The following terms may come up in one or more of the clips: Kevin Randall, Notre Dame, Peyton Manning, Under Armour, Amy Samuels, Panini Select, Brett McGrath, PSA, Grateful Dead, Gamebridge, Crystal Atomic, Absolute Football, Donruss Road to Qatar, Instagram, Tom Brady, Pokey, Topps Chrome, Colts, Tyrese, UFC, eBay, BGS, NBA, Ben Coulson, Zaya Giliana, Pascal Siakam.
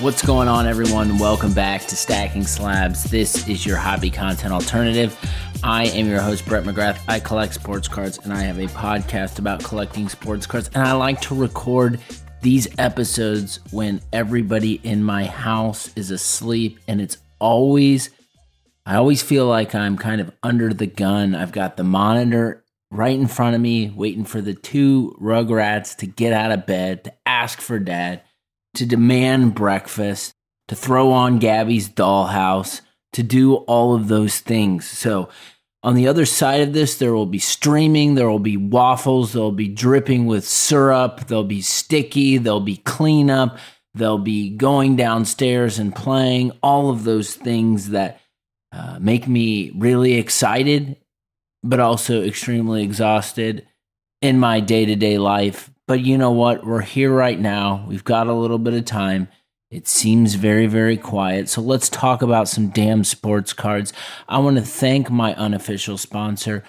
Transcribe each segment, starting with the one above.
What's going on, everyone? Welcome back to Stacking Slabs. This is your hobby content alternative. I am your host, Brett McGrath. I collect sports cards, and I have a podcast about collecting sports cards. And I like to record these episodes when everybody in my house is asleep, and it's always, I always feel like I'm kind of under the gun. I've got the monitor right in front of me, waiting for the two rugrats to get out of bed, to ask for dad, to demand breakfast, to throw on Gabby's dollhouse, to do all of those things. So on the other side of this, there will be streaming, there will be waffles, there will be dripping with syrup, there will be sticky, there will be cleanup, there will be going downstairs and playing, all of those things that make me really excited, but also extremely exhausted in my day-to-day life. But you know what? We're here right now. We've got a little bit of time. It seems very, very quiet. So let's talk about some damn sports cards. I want to thank my unofficial sponsor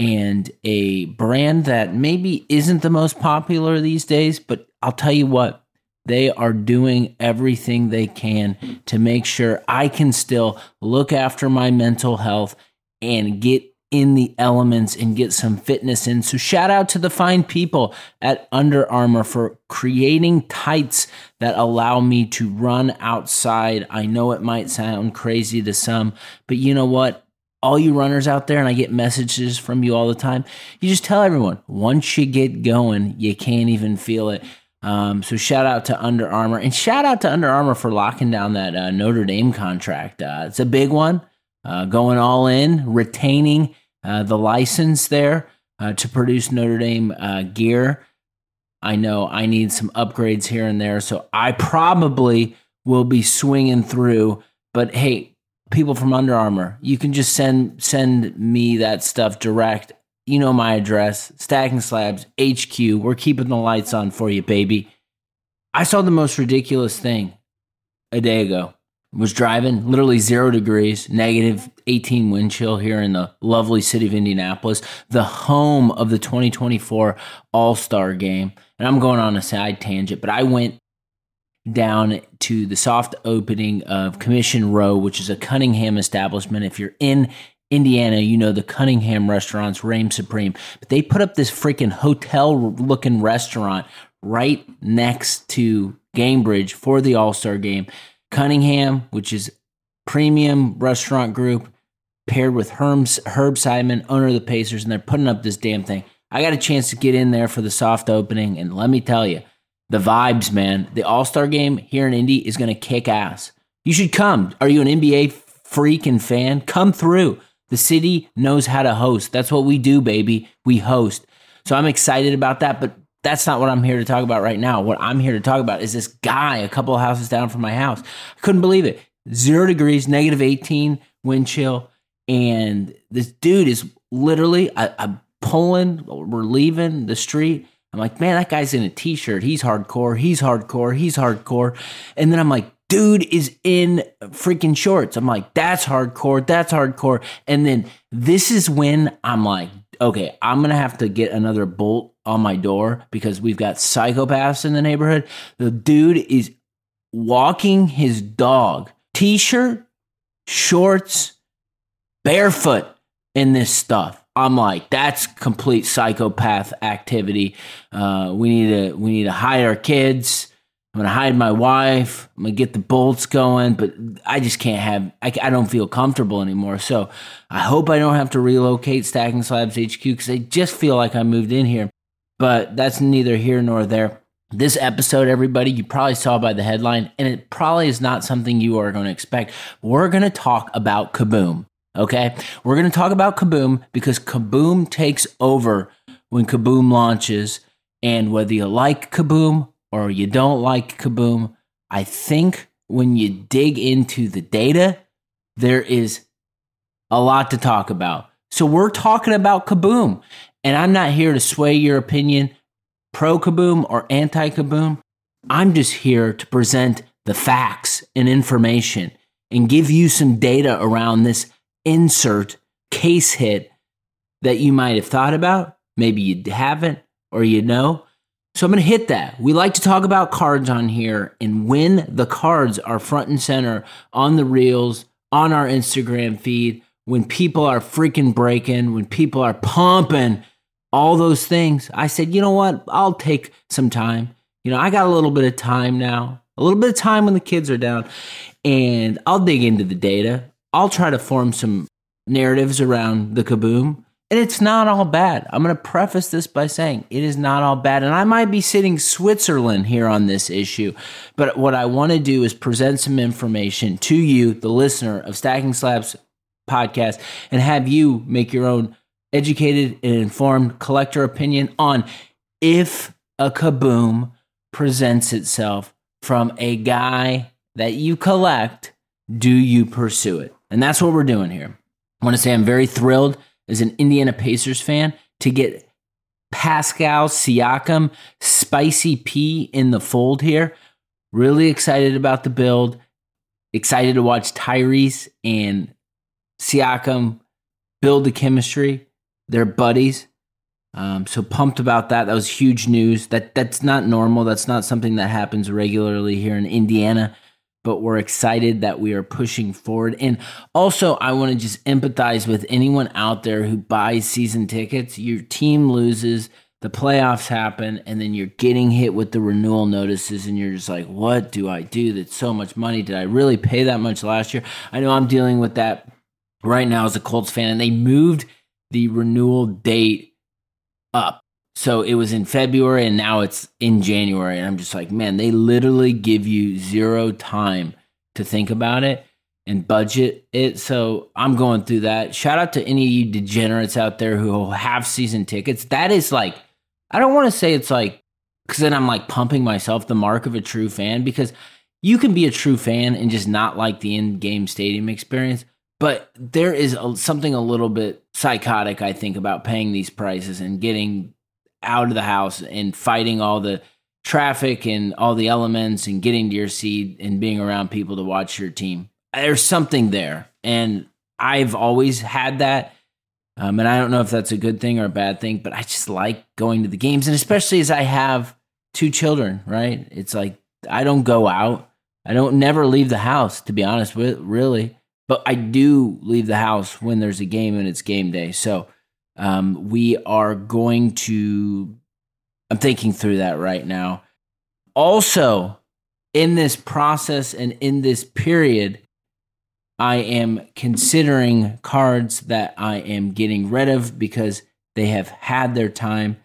and a brand that maybe isn't the most popular these days, but I'll tell you what, they are doing everything they can to make sure I can still look after my mental health and get in the elements and get some fitness in. So shout out to the fine people at Under Armour for creating tights that allow me to run outside. I know it might sound crazy to some, but you know what? All you runners out there, and I get messages from you all the time, you just tell everyone, once you get going, you can't even feel it. So shout out to Under Armour, and shout out to Under Armour for locking down that Notre Dame contract. It's a big one, going all in, retaining the license there to produce Notre Dame gear. I know I need some upgrades here and there, so I probably will be swinging through. But hey, people from Under Armour, you can just send me that stuff direct. You know my address, Stacking Slabs HQ. We're keeping the lights on for you, baby. I saw the most ridiculous thing a day ago. Was driving, literally 0 degrees, negative 18 wind chill here in the lovely city of Indianapolis, the home of the 2024 All-Star Game. And I'm going on a side tangent, but I went down to the soft opening of Commission Row, which is a Cunningham establishment. If you're in Indiana, you know the Cunningham restaurants reign supreme. But they put up this freaking hotel-looking restaurant right next to Gamebridge for the All-Star Game. Cunningham, which is premium restaurant group, paired with Herb Simon, owner of the Pacers, and they're putting up this damn thing. I got a chance to get in there for the soft opening, and let me tell you, the vibes, man. The All-Star Game here in Indy is going to kick ass. You should come. Are you an NBA freak and fan? Come through. The city knows how to host. That's what we do, baby. We host. So I'm excited about that, but that's not what I'm here to talk about right now. What I'm here to talk about is this guy a couple of houses down from my house. I couldn't believe it. 0 degrees, negative 18 wind chill. And this dude is literally, I'm pulling, we're leaving the street. I'm like, man, that guy's in a t-shirt. He's hardcore. He's hardcore. He's hardcore. And then I'm like, dude is in freaking shorts. I'm like, that's hardcore. That's hardcore. And then this is when I'm like, okay, I'm going to have to get another bolt on my door because we've got psychopaths in the neighborhood. The dude is walking his dog, t-shirt, shorts, barefoot in this stuff. I'm like, that's complete psychopath activity. We need to hide our kids. I'm going to hide my wife. I'm going to get the bolts going, but I just can't have, I don't feel comfortable anymore. So I hope I don't have to relocate Stacking Slabs HQ because I just feel like I moved in here. But that's neither here nor there. This episode, everybody, you probably saw by the headline, and it probably is not something you are going to expect. We're going to talk about Kaboom, okay? We're going to talk about Kaboom because Kaboom takes over when Kaboom launches. And whether you like Kaboom or you don't like Kaboom, I think when you dig into the data, there is a lot to talk about. So we're talking about Kaboom. And I'm not here to sway your opinion, pro-Kaboom or anti-Kaboom. I'm just here to present the facts and information and give you some data around this insert case hit that you might have thought about, maybe you haven't, or you know. So I'm going to hit that. We like to talk about cards on here, and when the cards are front and center on the reels, on our Instagram feed, when people are freaking breaking, when people are pumping, all those things, I said, you know what? I'll take some time. You know, I got a little bit of time now, a little bit of time when the kids are down, and I'll dig into the data. I'll try to form some narratives around the Kaboom. And it's not all bad. I'm going to preface this by saying it is not all bad. And I might be sitting Switzerland here on this issue. But what I want to do is present some information to you, the listener of Stacking Slabs podcast, and have you make your own educated and informed collector opinion on if a Kaboom presents itself from a guy that you collect, do you pursue it? And that's what we're doing here. I want to say I'm very thrilled as an Indiana Pacers fan to get Pascal Siakam, Spicy P, in the fold here. Really excited about the build. Excited to watch Tyrese and Siakam build the chemistry. They're buddies. So pumped about that. That was huge news. That's not normal. That's not something that happens regularly here in Indiana. But we're excited that we are pushing forward. And also, I want to just empathize with anyone out there who buys season tickets. Your team loses, the playoffs happen, and then you're getting hit with the renewal notices, and you're just like, what do I do? That's so much money. Did I really pay that much last year? I know I'm dealing with that right now as a Colts fan, and they moved the renewal date up. So it was in February, and now it's in January. And I'm just like, man, they literally give you zero time to think about it and budget it. So I'm going through that. Shout out to any of you degenerates out there who have season tickets. That is like, I don't want to say it's like, because then I'm like pumping myself, the mark of a true fan, because you can be a true fan and just not like the in-game stadium experience. But there is something a little bit psychotic, I think, about paying these prices and getting out of the house and fighting all the traffic and all the elements and getting to your seat and being around people to watch your team. There's something there. And I've always had that. And I don't know if that's a good thing or a bad thing, but I just like going to the games. And especially as I have two children, right? It's like, I don't go out. I don't never leave the house, to be honest with really. But I do leave the house when there's a game and it's game day. So we are going to, I'm thinking through that right now. Also, in this process and in this period, I am considering cards that I am getting rid of because they have had their time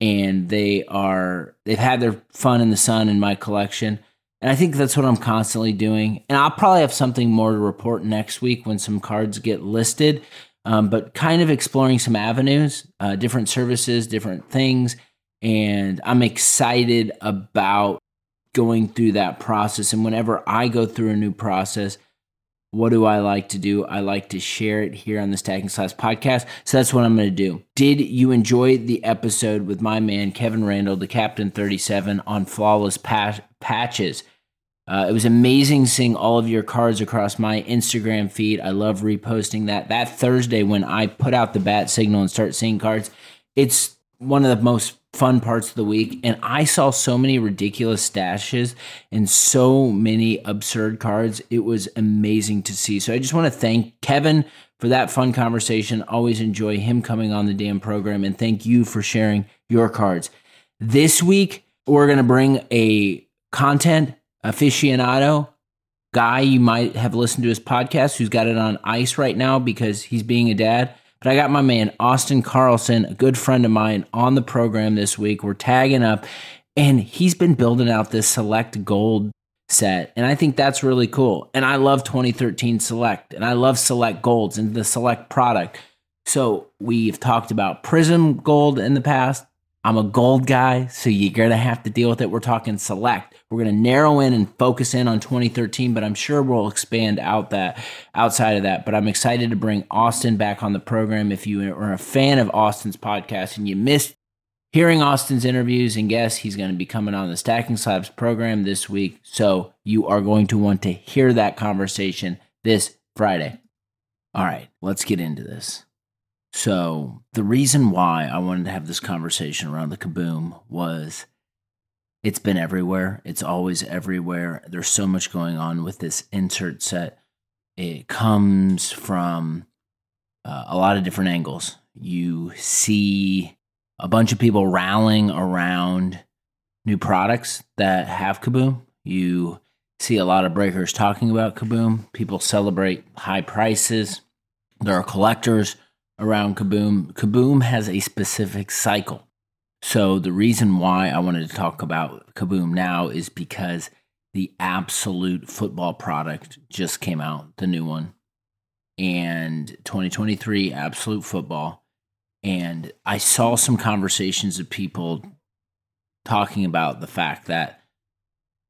and they've had their fun in the sun in my collection. And I think that's what I'm constantly doing. And I'll probably have something more to report next week when some cards get listed. But kind of exploring some avenues, different services, different things. And I'm excited about going through that process. And whenever I go through a new process, what do I like to do? I like to share it here on the Stacking Slabs podcast. So that's what I'm going to do. Did you enjoy the episode with my man, Kevin Randall, the Captain 37, on Flawless Patches? It was amazing seeing all of your cards across my Instagram feed. I love reposting that. That Thursday when I put out the bat signal and start seeing cards, it's one of the most fun parts of the week. And I saw so many ridiculous stashes and so many absurd cards. It was amazing to see. So I just want to thank Kevin for that fun conversation. Always enjoy him coming on the damn program. And thank you for sharing your cards. This week, we're going to bring a content aficionado guy. You might have listened to his podcast, who's got it on ice right now because he's being a dad. But I got my man Austin Carlson, a good friend of mine, on the program this week. We're tagging up, and he's been building out this Select Gold set, and I think that's really cool. And I love 2013 Select, and I love Select Golds and the Select product. So we've talked about Prism Gold in the past. I'm a gold guy, so you're going to have to deal with it. We're talking Select. We're going to narrow in and focus in on 2013, but I'm sure we'll expand out that outside of that. But I'm excited to bring Austin back on the program. If you are a fan of Austin's podcast and you missed hearing Austin's interviews and guests, he's going to be coming on the Stacking Slabs program this week. So you are going to want to hear that conversation this Friday. All right, let's get into this. So the reason why I wanted to have this conversation around the Kaboom was it's been everywhere. It's always everywhere. There's so much going on with this insert set. It comes from a lot of different angles. You see a bunch of people rallying around new products that have Kaboom. You see a lot of breakers talking about Kaboom. People celebrate high prices. There are collectors around Kaboom. Kaboom has a specific cycle. So the reason why I wanted to talk about Kaboom now is because the Absolute Football product just came out, the new one, and 2023 Absolute Football. And I saw some conversations of people talking about the fact that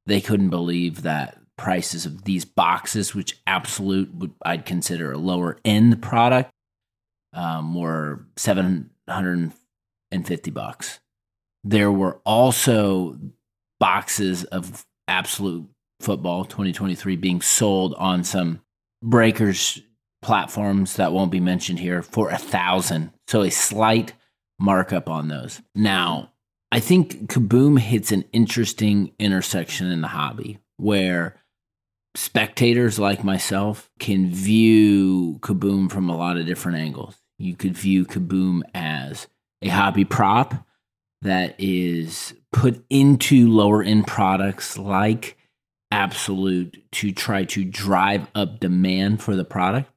they couldn't believe that prices of these boxes, which Absolute would, I'd consider a lower end product, were $750. There were also boxes of Absolute Football 2023 being sold on some breakers platforms that won't be mentioned here for $1,000. So a slight markup on those. Now, I think Kaboom hits an interesting intersection in the hobby where spectators like myself can view Kaboom from a lot of different angles. You could view Kaboom as a hobby prop that is put into lower-end products like Absolute to try to drive up demand for the product.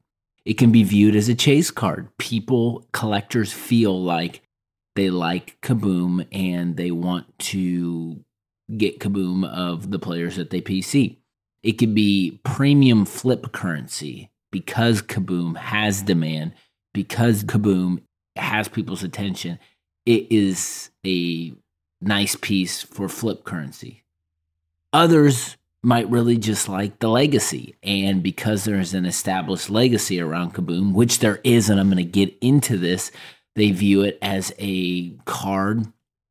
It can be viewed as a chase card. People, collectors feel like they like Kaboom and they want to get Kaboom of the players that they PC. It could be premium flip currency because Kaboom has demand, because Kaboom has people's attention. It is a nice piece for flip currency. Others might really just like the legacy. And because there is an established legacy around Kaboom, which there is, and I'm going to get into this, they view it as a card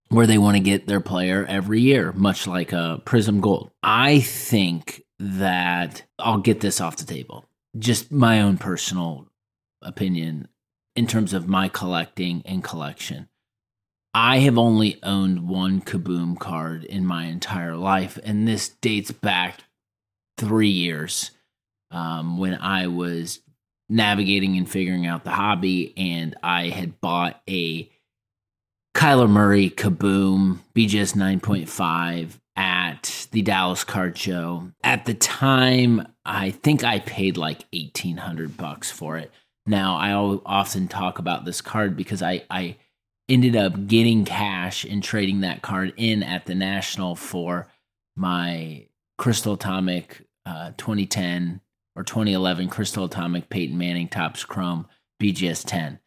where they want to get their player every year, much like a Prism Gold. I think that I'll get this off the table. Just my own personal opinion in terms of my collecting and collection. I have only owned one Kaboom card in my entire life, and this dates back 3 years when I was navigating and figuring out the hobby, and I had bought a Kyler Murray Kaboom BGS 9.5 at the Dallas Card Show. At the time, I think I paid like $1,800 for it. Now, I often talk about this card because I ended up getting cash and trading that card in at the National for my Crystal Atomic 2010 or 2011 Crystal Atomic Peyton Manning Topps Chrome BGS 10.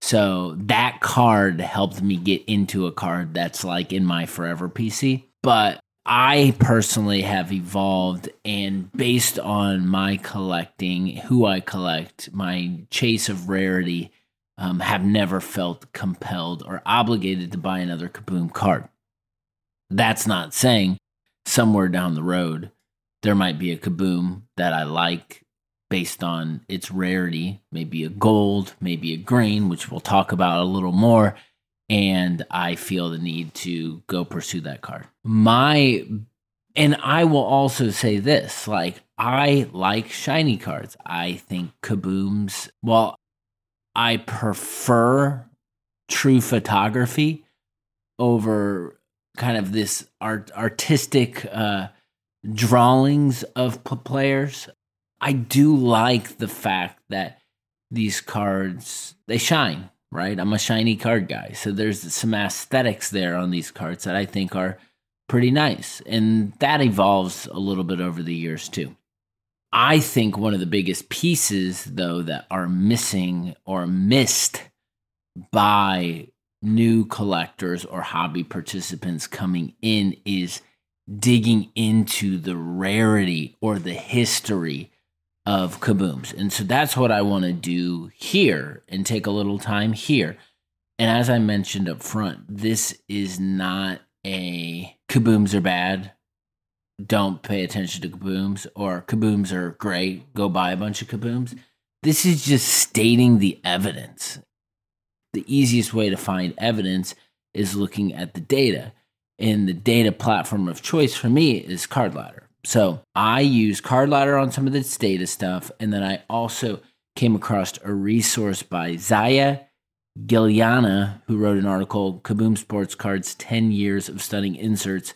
So that card helped me get into a card that's like in my forever PC. But I personally have evolved, and based on my collecting, who I collect, my chase of rarity, have never felt compelled or obligated to buy another Kaboom card. That's not saying somewhere down the road there might be a Kaboom that I like based on its rarity, maybe a gold, maybe a green, which we'll talk about a little more, and I feel the need to go pursue that card. And I will also say this, like, I like shiny cards. I think Kabooms, well, I prefer true photography over kind of this artistic drawings of players. I do like the fact that these cards, they shine, right? I'm a shiny card guy. So there's some aesthetics there on these cards that I think are pretty nice. And that evolves a little bit over the years too. I think one of the biggest pieces, though, that are missing or missed by new collectors or hobby participants coming in is digging into the rarity or the history of Kabooms. And so that's what I want to do here and take a little time here. And as I mentioned up front, this is not a Kabooms are bad, don't pay attention to Kabooms, or Kabooms are great, go buy a bunch of Kabooms. This is just stating the evidence. the easiest way to find evidence is looking at the data. And the data platform of choice for me is Card Ladder. So I use Card Ladder on some of this data stuff. And then I also came across a resource by Zaya Giliana, who wrote an article, Kaboom Sports Cards, 10 Years of Stunning Inserts,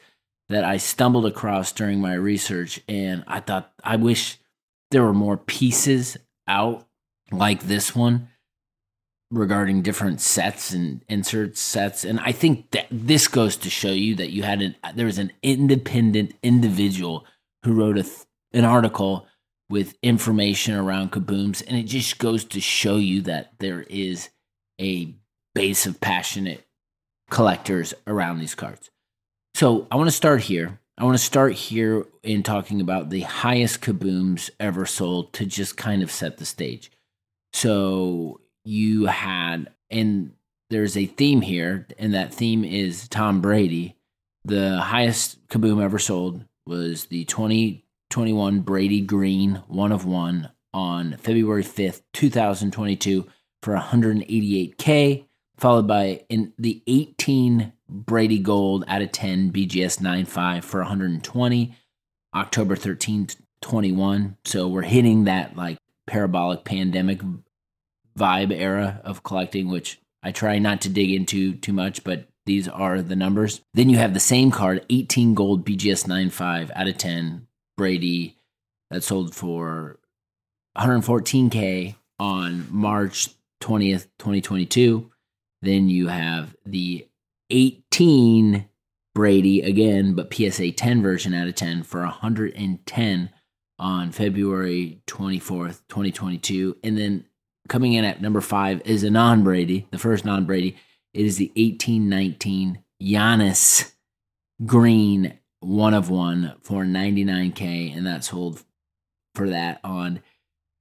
that I stumbled across during my research. And I thought, I wish there were more pieces out like this one regarding different sets and insert sets. And I think that this goes to show you that you had there was an independent individual who wrote an article with information around Kabooms. And it just goes to show you that there is a base of passionate collectors around these cards. So I want to start here. I want to start here in talking about the highest Kabooms ever sold to just kind of set the stage. So you had, and there's a theme here, and that theme is Tom Brady. The highest Kaboom ever sold was the 2021 Brady Green 1 of 1 on February 5th, 2022 for $188K, followed by the 18 Brady Gold out of 10 BGS 95 for $120, October 13th, 21. So we're hitting that like parabolic pandemic vibe era of collecting, which I try not to dig into too much, but these are the numbers. Then you have the same card, 18 Gold BGS 95 out of 10 Brady, that sold for $114K on March 20th, 2022. Then you have the 18 Brady again, but PSA 10 version out of 10 for 110 on February 24th, 2022. And then coming in at number 5 is a non-Brady, the first non-Brady. It is the 18-19 Giannis Green 1 of 1 for $99K, and that sold for that on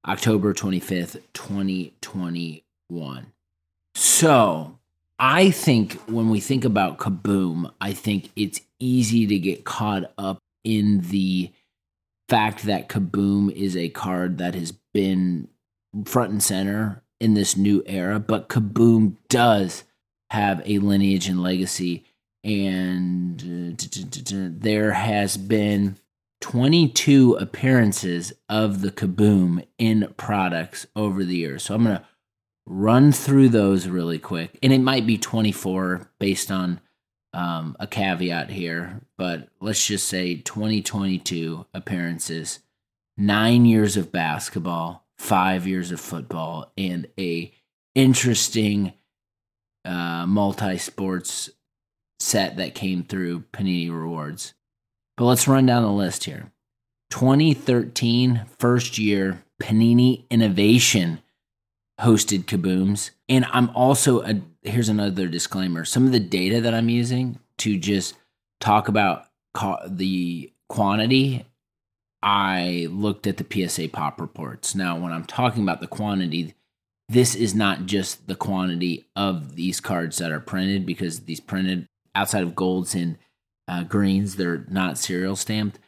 October 25th, 2021. So I think when we think about Kaboom, I think it's easy to get caught up in the fact that Kaboom is a card that has been front and center in this new era, but Kaboom does have a lineage and legacy, and there has been 22 appearances of the Kaboom in products over the years. So I'm going to run through those really quick, and it might be 24 based on a caveat here, but let's just say 2022 appearances, 9 years of basketball, 5 years of football, and a interesting multi-sports set that came through Panini Rewards. But let's run down the list here. 2013, first year, Panini Innovation hosted Kabooms. And I'm also, here's another disclaimer, some of the data that I'm using to just talk about the quantity, I looked at the PSA Pop reports. Now, when I'm talking about the quantity, this is not just the quantity of these cards that are printed, because these printed, outside of golds and greens, they're not serial stamped.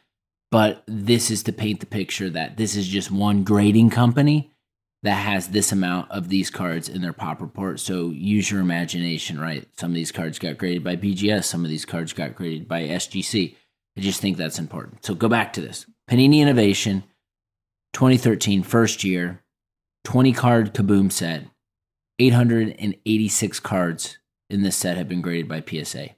But this is to paint the picture that this is just one grading company that has this amount of these cards in their Pop report. So use your imagination, right? Some of these cards got graded by BGS. Some of these cards got graded by SGC. I just think that's important. So go back to this. Panini Innovation, 2013, first year, 20-card Kaboom set, 886 cards in this set have been graded by PSA.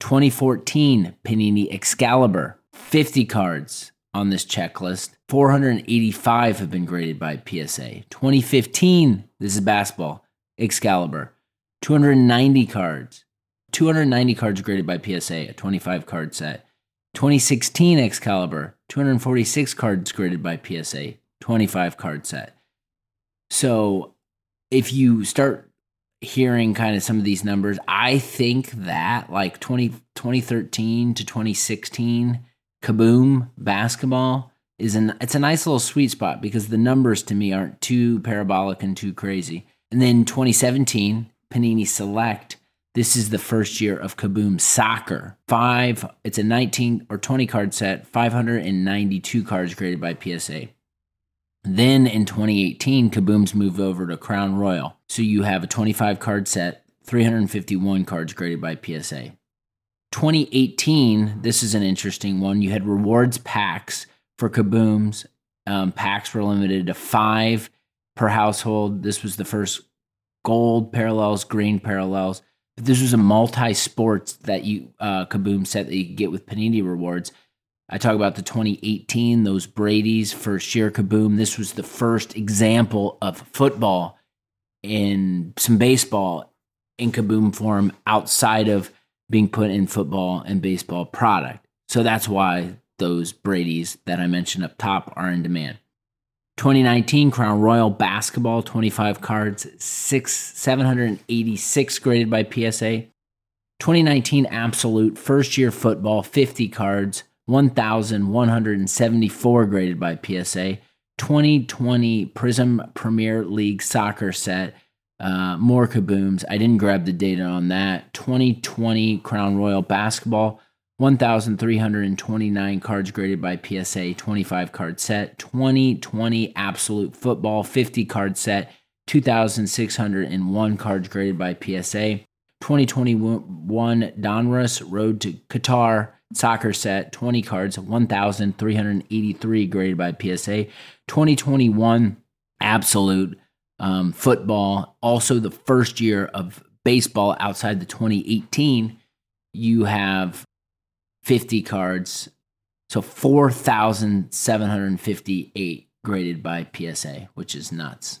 2014, Panini Excalibur, 50 cards on this checklist, 485 have been graded by PSA. 2015, this is basketball, Excalibur, 290 cards graded by PSA, a 25-card set. 2016 Excalibur, 246 cards graded by PSA, 25 card set. So if you start hearing kind of some of these numbers, I think that like 2013 to 2016 Kaboom basketball is it's a nice little sweet spot, because the numbers to me aren't too parabolic and too crazy. And then 2017 Panini Select. This is the first year of Kaboom Soccer. It's a 19 or 20 card set, 592 cards graded by PSA. Then in 2018, Kaboom's moved over to Crown Royal. So you have a 25 card set, 351 cards graded by PSA. 2018, this is an interesting one. You had rewards packs for Kaboom's. Packs were limited to 5 per household. This was the first gold parallels, green parallels. But this was a multi-sports that you Kaboom set that you could get with Panini Rewards. I talk about the 2018, those Brady's first year Kaboom. This was the first example of football and some baseball in Kaboom form outside of being put in football and baseball product. So that's why those Brady's that I mentioned up top are in demand. 2019 Crown Royal basketball, 25 cards, 786 graded by PSA. 2019 Absolute first year football, 50 cards, 1,174 graded by PSA. 2020 Prism Premier League soccer set, more Kabooms. I didn't grab the data on that. 2020 Crown Royal basketball, 1,329 cards graded by PSA, 25 card set. 2020 Absolute Football, 50 card set, 2,601 cards graded by PSA. 2021 Donruss Road to Qatar soccer set, 20 cards, 1,383 graded by PSA. 2021 Absolute Football, also the first year of baseball outside the 2018. You have 50 cards, so 4,758 graded by PSA, which is nuts.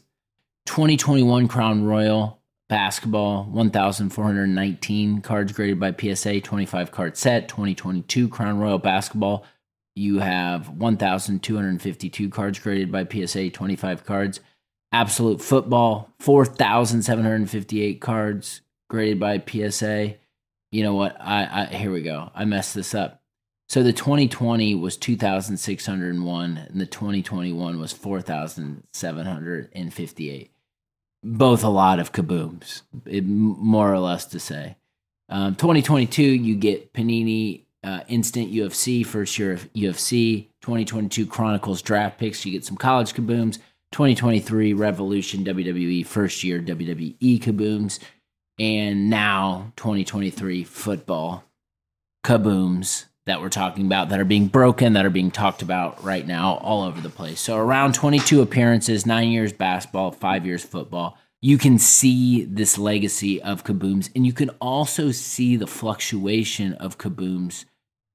2021 Crown Royal basketball, 1,419 cards graded by PSA, 25 card set. 2022 Crown Royal basketball, you have 1,252 cards graded by PSA, 25 cards. Absolute football, 4,758 cards graded by PSA. You know what? I here we go. I messed this up. So the 2020 was 2,601, and the 2021 was 4,758. Both a lot of Kabooms, more or less to say. 2022, you get Panini Instant UFC, first year of UFC. 2022 Chronicles draft picks, you get some college Kabooms. 2023 Revolution WWE, first year WWE Kabooms. And now 2023 football Kabooms that we're talking about that are being broken, that are being talked about right now all over the place. So around 22 appearances, 9 years basketball, 5 years football. You can see this legacy of Kabooms, and you can also see the fluctuation of Kabooms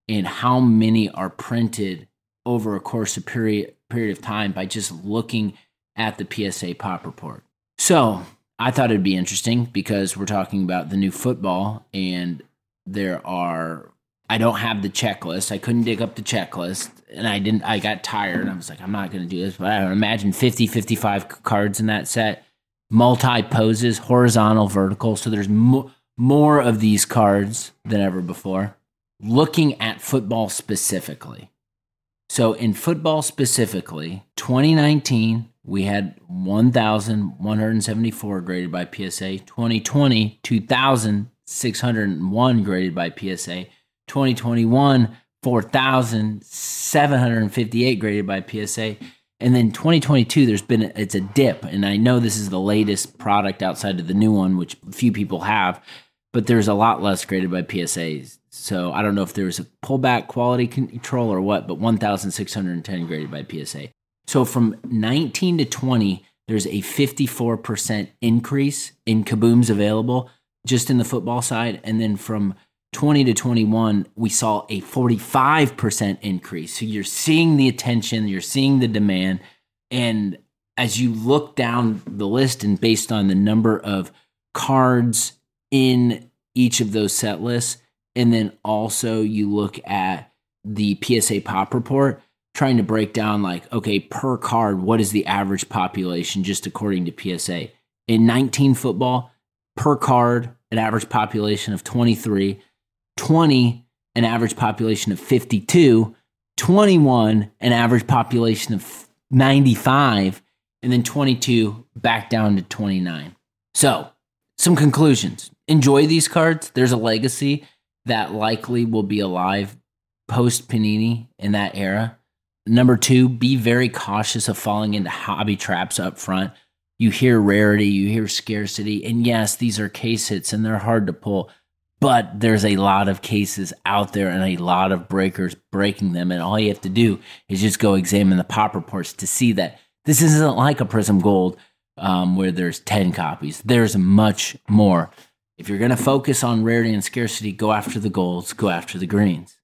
and how many are printed over a course of period of time by just looking at the PSA Pop Report. So I thought it'd be interesting because we're talking about the new football, and I don't have the checklist. I couldn't dig up the checklist, and I got tired. I was like, I'm not going to do this, but I would imagine 50, 55 cards in that set, multi-poses, horizontal, vertical. So there's more of these cards than ever before. Looking at football specifically. So in football specifically, 2019, we had 1,174 graded by PSA. 2020, 2,601 graded by PSA. 2021, 4,758 graded by PSA. And then 2022, it's a dip. And I know this is the latest product outside of the new one, which few people have, but there's a lot less graded by PSAs. So I don't know if there was a pullback, quality control, or what, but 1,610 graded by PSA. So from 19 to 20, there's a 54% increase in Kabooms available just in the football side. And then from 20 to 21, we saw a 45% increase. So you're seeing the attention, you're seeing the demand. And as you look down the list and based on the number of cards in each of those set lists, and then also you look at the PSA Pop Report, trying to break down like, okay, per card, what is the average population just according to PSA? In 19 football, per card, an average population of 23, 20, an average population of 52, 21, an average population of 95, and then 22 back down to 29. So some conclusions. Enjoy these cards. There's a legacy that likely will be alive post-Panini in that era. Number two, be very cautious of falling into hobby traps up front. You hear rarity, you hear scarcity, and yes, these are case hits and they're hard to pull, but there's a lot of cases out there and a lot of breakers breaking them, and all you have to do is just go examine the pop reports to see that this isn't like a Prism Gold where there's 10 copies. There's much more. If you're going to focus on rarity and scarcity, go after the golds, go after the greens.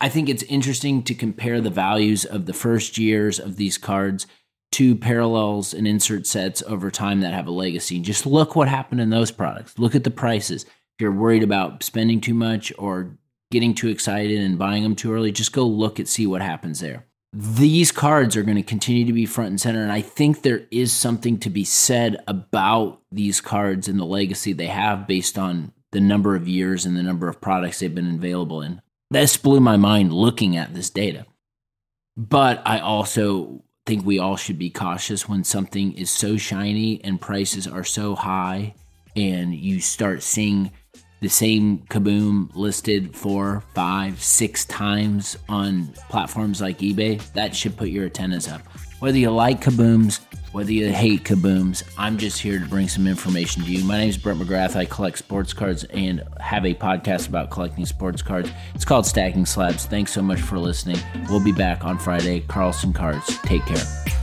I think it's interesting to compare the values of the first years of these cards to parallels and insert sets over time that have a legacy. Just look what happened in those products. Look at the prices. If you're worried about spending too much or getting too excited and buying them too early, just go look and see what happens there. These cards are going to continue to be front and center, and I think there is something to be said about these cards and the legacy they have based on the number of years and the number of products they've been available in. This blew my mind looking at this data. But I also think we all should be cautious when something is so shiny and prices are so high and you start seeing the same Kaboom listed 4, 5, 6 times on platforms like eBay. That should put your antennas up. Whether you like Kabooms, whether you hate Kabooms, I'm just here to bring some information to you. My name is Brett McGrath. I collect sports cards and have a podcast about collecting sports cards. It's called Stacking Slabs. Thanks so much for listening. We'll be back on Friday. Carlson Cards. Take care.